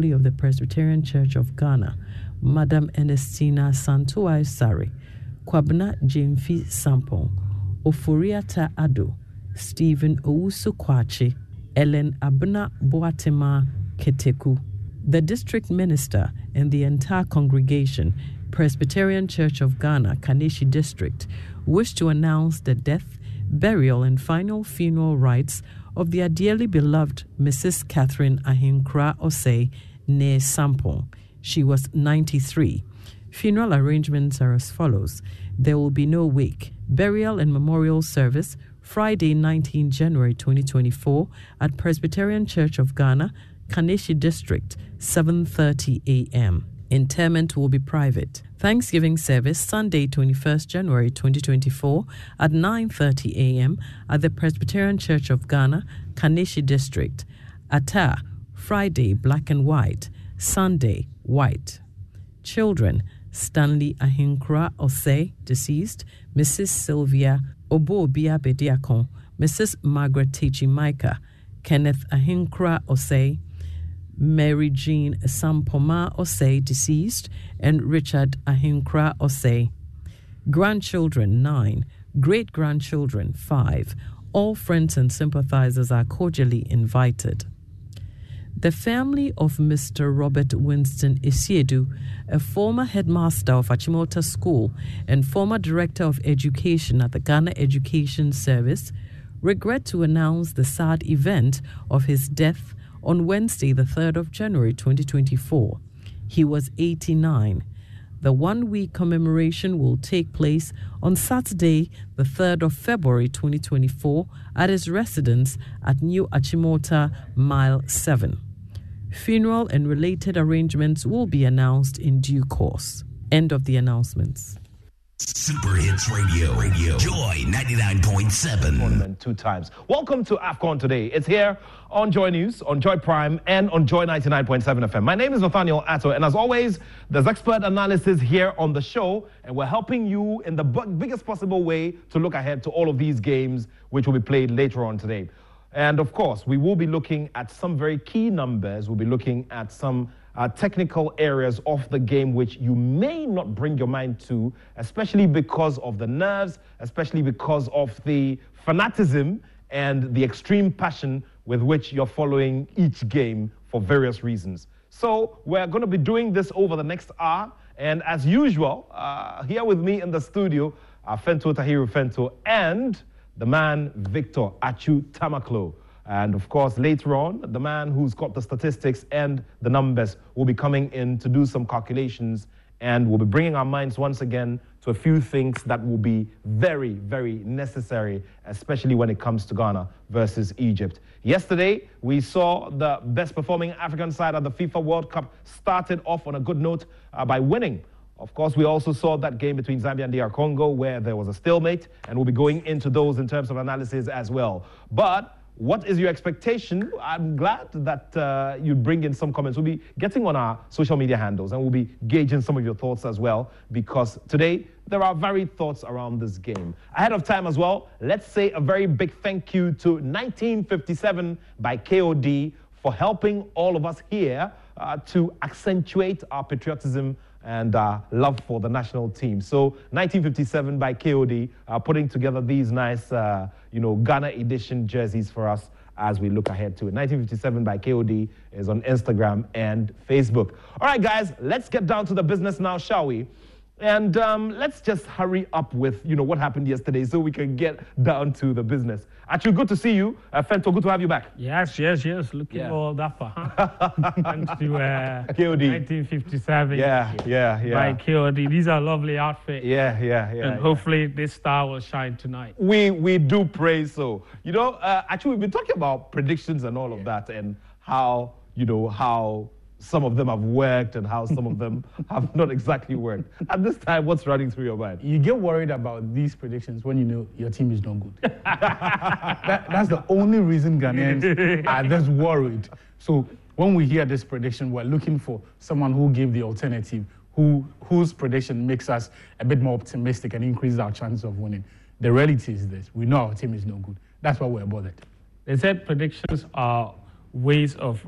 Of the Presbyterian Church of Ghana, Madam Ernestina Santuai Sari Kwabna Jemfi Sampong Ofuriata Ado, Stephen Owusu Kwachi, Ellen Abna Boatema Keteku. The district minister and the entire congregation, Presbyterian Church of Ghana, Kaneshi District, wish to announce the death, burial, and final funeral rites of their dearly beloved Mrs. Catherine Ahinkra-Osei, née Sampong. She was 93. Funeral arrangements are as follows. There will be no wake. Burial and memorial service, Friday, 19 January 2024, at Presbyterian Church of Ghana, Kaneshi District, 7:30 a.m. Interment will be private. Thanksgiving service, Sunday, 21st January 2024 at 9:30 a.m. at the Presbyterian Church of Ghana, Kaneshi District. Attire, Friday, black and white. Sunday, white. Children, Stanley Ahinkra-Osei, deceased, Mrs. Sylvia Obobia Bediakon, Mrs. Margaret Techimaika, Kenneth Ahinkra-Osei, Mary Jean Sampoma Osei, deceased, and Richard Ahinkra Osei. Grandchildren, 9. Great-grandchildren, 5. All friends and sympathizers are cordially invited. The family of Mr. Robert Winston Isiedu, a former headmaster of Achimota School and former director of education at the Ghana Education Service, regret to announce the sad event of his death on Wednesday, the 3rd of January 2024. He was 89. The one-week commemoration will take place on Saturday, the 3rd of February 2024, at his residence at New Achimota, Mile 7. Funeral and related arrangements will be announced in due course. End of the announcements. Super Hits Radio. JOY 99.7. Tournament 2 times. Welcome to AFCON today. It's here on JOY News, on JOY Prime, and on JOY 99.7 FM. My name is Nathaniel Atto, and as always, there's expert analysis here on the show, and we're helping you in the biggest possible way to look ahead to all of these games, which will be played later on today. And of course, we will be looking at some very key numbers. We'll be looking at some technical areas of the game which you may not bring your mind to, especially because of the nerves, especially because of the fanaticism and the extreme passion with which you're following each game for various reasons. So we're going to be doing this over the next hour, and as usual, here with me in the studio are Fentuo Tahiru Fentuo and the man Victor Achu Tamaklo. And of course, later on, the man who's got the statistics and the numbers will be coming in to do some calculations, and we'll be bringing our minds once again to a few things that will be very, very necessary, especially when it comes to Ghana versus Egypt. Yesterday, we saw the best performing African side at the FIFA World Cup started off on a good note by winning. Of course, we also saw that game between Zambia and DR Congo where there was a stalemate, and we'll be going into those in terms of analysis as well. But what is your expectation? I'm glad that you bring in some comments. We'll be getting on our social media handles, and we'll be gauging some of your thoughts as well, because today there are varied thoughts around this game. Ahead of time as well, let's say a very big thank you to 1957 by KOD for helping all of us here to accentuate our patriotism and love for the national team. So 1957 by KOD are putting together these nice, Ghana edition jerseys for us as we look ahead to it. 1957 by KOD is on Instagram and Facebook. All right, guys, let's get down to the business now, shall we? And let's just hurry up with, what happened yesterday so we can get down to the business. Actually, good to see you. Fento, good to have you back. Yes. Looking all that far. Thanks to KOD. 1957. Yeah. By KOD. These are lovely outfits. Yeah. And hopefully this star will shine tonight. We do pray so. We've been talking about predictions and all of that, and how you know, how some of them have worked and how some of them have not exactly worked. At this time, what's running through your mind? You get worried about these predictions when you know your team is not good. That's the only reason Ghanaians are just worried. So when we hear this prediction, we're looking for someone who gave the alternative, whose prediction makes us a bit more optimistic and increases our chances of winning. The reality is this. We know our team is no good. That's why we're bothered. They said predictions are ways of...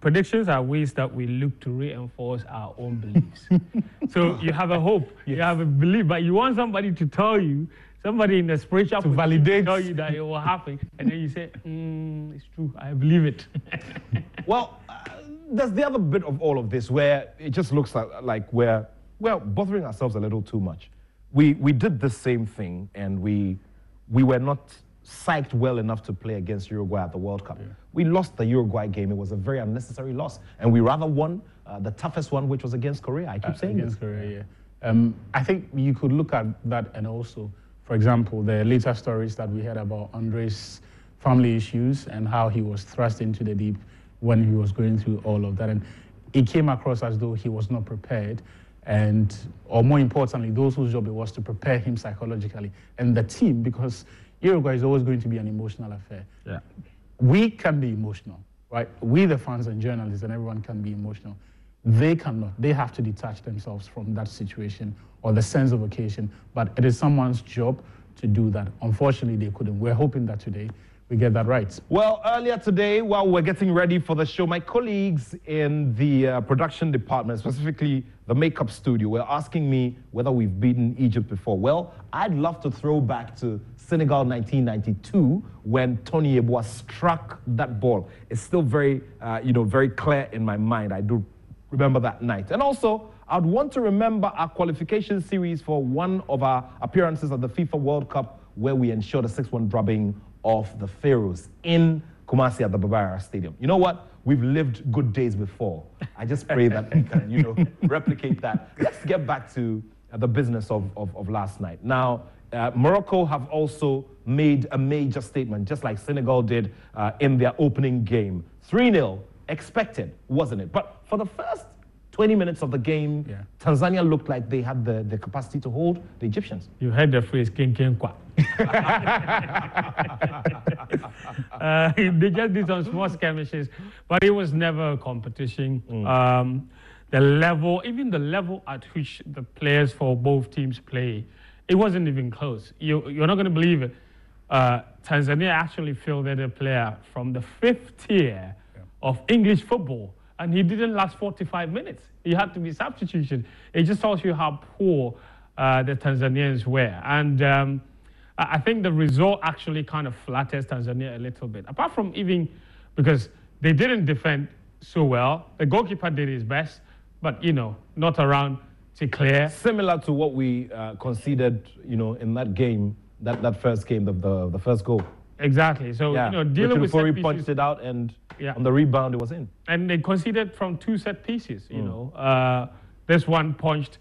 predictions are ways that we look to reinforce our own beliefs. So you have a hope, you have a belief, but you want somebody to tell you, somebody in the spiritual to validate, tell you that it will happen, and then you say, it's true, I believe it. Well, there's the other bit of all of this where it just looks like we're bothering ourselves a little too much. We did the same thing, and we were not psyched well enough to play against Uruguay at the World Cup. Yeah. We lost the Uruguay game. It was a very unnecessary loss. And we rather won the toughest one, which was against Korea. I keep saying against Korea, yeah. I think you could look at that and also, for example, the later stories that we heard about Andre's family issues and how he was thrust into the deep when he was going through all of that. And it came across as though he was not prepared. And, or more importantly, those whose job it was to prepare him psychologically and the team, because Uruguay is always going to be an emotional affair. Yeah. We can be emotional, right? We, the fans and journalists, and everyone can be emotional. They cannot. They have to detach themselves from that situation or the sense of occasion. But it is someone's job to do that. Unfortunately, they couldn't. We're hoping that today we get that right. Well, earlier today, while we're getting ready for the show, my colleagues in the production department, specifically the makeup studio, were asking me whether we've beaten Egypt before. Well, I'd love to throw back to Senegal 1992 when Tony Yeboah struck that ball. It's still very, very clear in my mind. I do remember that night. And also, I'd want to remember our qualification series for one of our appearances at the FIFA World Cup where we ensured a 6-1 drubbing of the Pharaohs in Kumasi at the Babara Stadium. You know what? We've lived good days before. I just pray that we can, replicate that. Let's get back to the business of last night. Now, Morocco have also made a major statement, just like Senegal did in their opening game. 3-0, expected, wasn't it? But for the first 20 minutes of the game, yeah, Tanzania looked like they had the capacity to hold the Egyptians. You heard the phrase, king ken kwa. They just did some small skirmishes, but it was never a competition. The level at which the players for both teams play, it wasn't even close. You're not going to believe it. Tanzania actually fielded a player from the 5th tier of English football, and he didn't last 45 minutes. He had to be substituted. It just tells you how poor the Tanzanians were. And I think the result actually kind of flatters Tanzania a little bit. Apart from even because they didn't defend so well. The goalkeeper did his best, but, not around to clear. Similar to what we conceded, in that game, that first game, the first goal. Exactly. So, dealing with set pieces. Richard punched it out, and on the rebound, it was in. And they conceded from 2 set pieces, this one punched,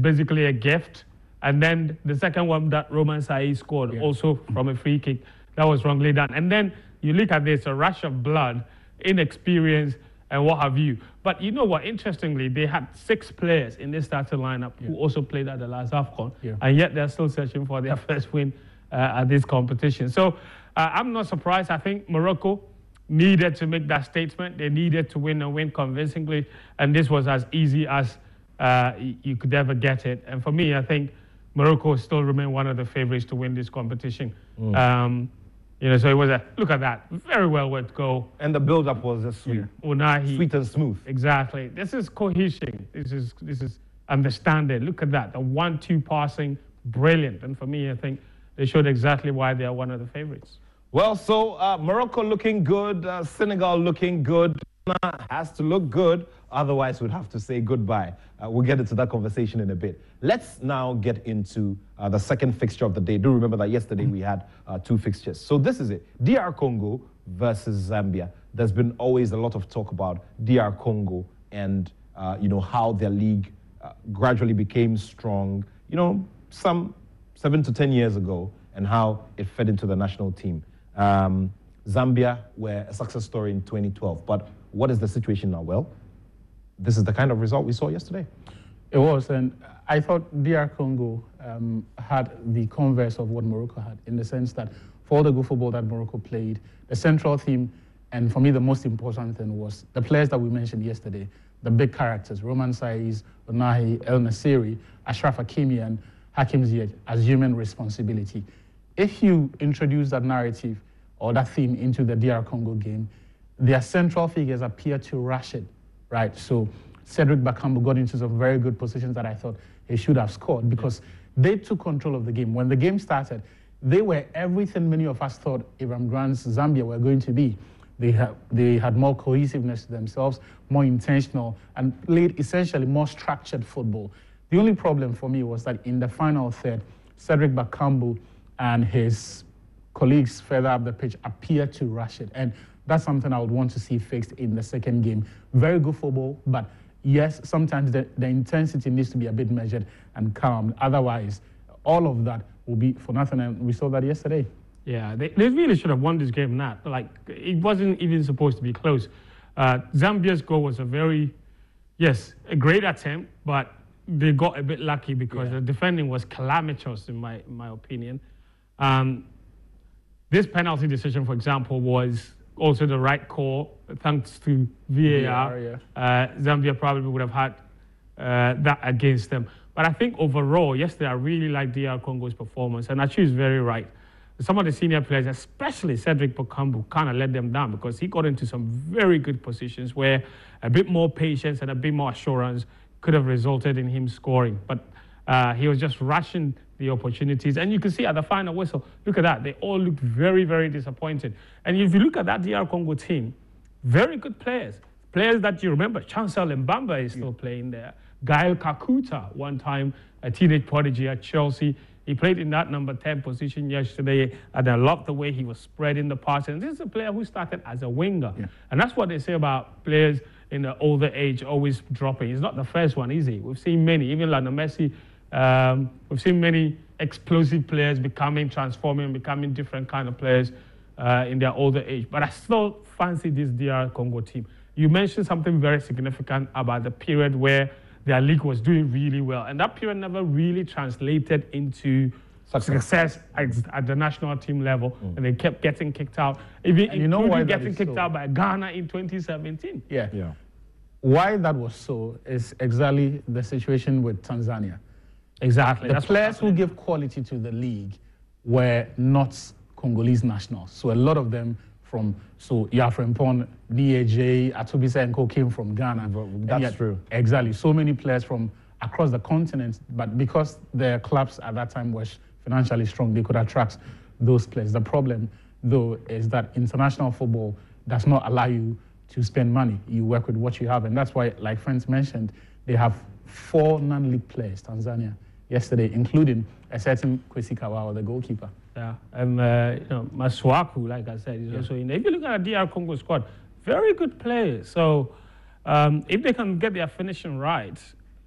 basically a gift. And then the second one that Romain Saïss scored, also from a free kick, that was wrongly done. And then you look at this, a rush of blood, inexperience, and what have you. But you know what? Interestingly, they had 6 players in this starting lineup who also played at the last AFCON, and yet they're still searching for their first win at this competition. So I'm not surprised. I think Morocco needed to make that statement. They needed to win and win convincingly, and this was as easy as you could ever get it. And for me, I think Morocco still remain one of the favorites to win this competition. So it was look at that, very well worth go. And the build-up was just sweet. Unahi. Sweet and smooth. Exactly. This is cohesion. This is understanding. Look at that. The 1-2 passing, brilliant. And for me, I think they showed exactly why they are one of the favorites. Well, so Morocco looking good, Senegal looking good. Ghana has to look good, otherwise we'd have to say goodbye. We'll get into that conversation in a bit. Let's now get into the second fixture of the day. Do remember that yesterday we had 2 fixtures. So this is it, DR Congo versus Zambia. There's been always a lot of talk about DR Congo and, how their league gradually became strong, some 7 to 10 years ago, and how it fed into the national team. Zambia were a success story in 2012. But what is the situation now? Well, this is the kind of result we saw yesterday. It was, and I thought DR Congo had the converse of what Morocco had, in the sense that for all the good football that Morocco played, the central theme, and for me the most important thing, was the players that we mentioned yesterday, the big characters, Romain Saïss, Bunahi El Nasiri, Ashraf Hakimian, Hakim Ziyech, assuming responsibility. If you introduce that narrative or that theme into the DR Congo game, their central figures appear to rush it, right? So Cedric Bakambu got into some very good positions that I thought he should have scored, because they took control of the game. When the game started, they were everything many of us thought Abraham Grant's Zambia were going to be. They had more cohesiveness to themselves, more intentional, and played essentially more structured football. The only problem for me was that in the final third, Cedric Bakambu and his colleagues further up the pitch appeared to rush it. And that's something I would want to see fixed in the second game. Very good football, but yes, sometimes the intensity needs to be a bit measured and calm. Otherwise, all of that will be for nothing, and we saw that yesterday. Yeah, they really should have won this game, Nat. Like, it wasn't even supposed to be close. Zambia's goal was a great attempt, but they got a bit lucky because the defending was calamitous, in my opinion. This penalty decision, for example, was also the right call, thanks to VAR. Zambia probably would have had that against them. But I think overall, yesterday, I really liked DR Congo's performance, and Achu is very right. Some of the senior players, especially Cedric Bakambu, kind of let them down, because he got into some very good positions where a bit more patience and a bit more assurance could have resulted in him scoring. But he was just rushing the opportunities. And you can see at the final whistle, look at that. They all looked very, very disappointed. And if you look at that DR Congo team, very good players. Players that you remember. Chancellor Mbamba is still playing there. Gael Kakuta, one time a teenage prodigy at Chelsea. He played in that number 10 position yesterday, and I loved the way he was spreading the pass. And this is a player who started as a winger. Yeah. And that's what they say about players in the older age always dropping. He's not the first one, is he? We've seen many, even Lionel Messi. We've seen many explosive players becoming different kind of players in their older age. But I still fancy this DR Congo team. You mentioned something very significant about the period where their league was doing really well. And that period never really translated into success at the national team level. Mm. And they kept getting kicked out. Even getting kicked out by Ghana in 2017. Yeah. Why that was so is exactly the situation with Tanzania. Exactly. The players who give quality to the league were not Congolese nationals. So a lot of them Yafrempong, DAJ, Atubi Senko came from Ghana. That's true. Exactly. So many players from across the continent, but because their clubs at that time were financially strong, they could attract those players. The problem, though, is that international football does not allow you to spend money. You work with what you have, and that's why, like friends mentioned, they have 4 non-league players, Tanzania, yesterday, including a certain Kwesi Kawao, the goalkeeper. Yeah, and Masuaku, like I said, is also in there. If you look at the DR Congo squad, very good players. So if they can get their finishing right,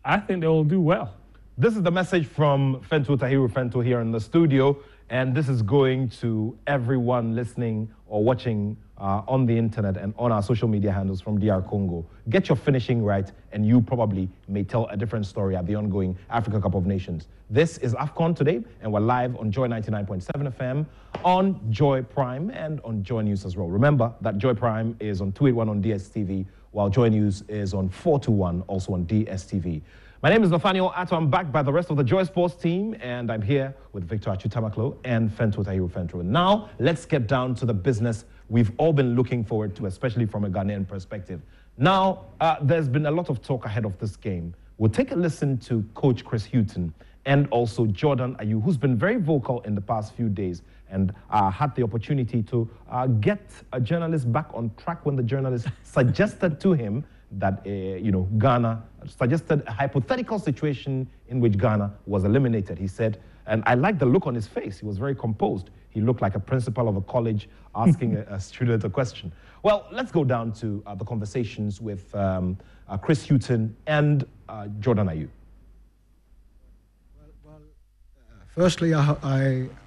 I think they will do well. This is the message from Fentuo Tahiru Fentuo here in the studio, and this is going to everyone listening or watching on the internet and on our social media handles from DR Congo. Get your finishing right, and you probably may tell a different story at the ongoing Africa Cup of Nations. This is AFCON Today, and we're live on JOY 99.7 FM, on JOY Prime, and on JOY News as well. Remember that JOY Prime is on 281 on DSTV, while JOY News is on 421, also on DSTV. My name is Nathaniel Atto. I'm backed by the rest of the JOY Sports team, and I'm here with Victor Achu Tamaklo and Fentuo Tahiru Fentuo. Now, let's get down to the business we've all been looking forward to, especially from a Ghanaian perspective. Now, there's been a lot of talk ahead of this game. We'll take a listen to Coach Chris Hughton and also Jordan Ayu, who's been very vocal in the past few days and had the opportunity to get a journalist back on track when the journalist suggested to him that, Ghana suggested a hypothetical situation in which Ghana was eliminated. He said, and I like the look on his face. He was very composed. He looked like a principal of a college asking a student a question. Well, let's go down to the conversations with Chris Hughton and Jordan Ayu. Well, Firstly, I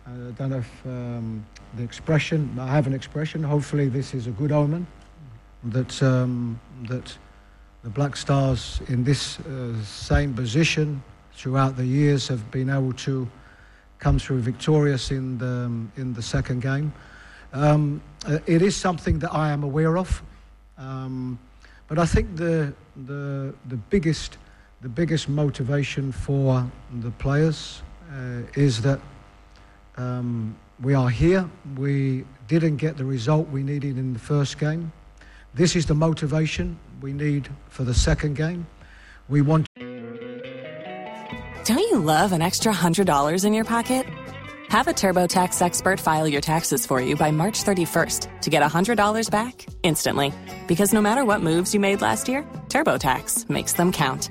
have an expression. Hopefully this is a good omen, that the Black Stars in this same position throughout the years have been able to come through victorious in the second game. It is something that I am aware of, but I think the biggest motivation for the players is that we are here. We didn't get the result we needed in the first game. This is the motivation we need for the second game. We want. Don't you love an extra $100 in your pocket? Have a TurboTax expert file your taxes for you by March 31st to get $100 back instantly. Because no matter what moves you made last year, TurboTax makes them count.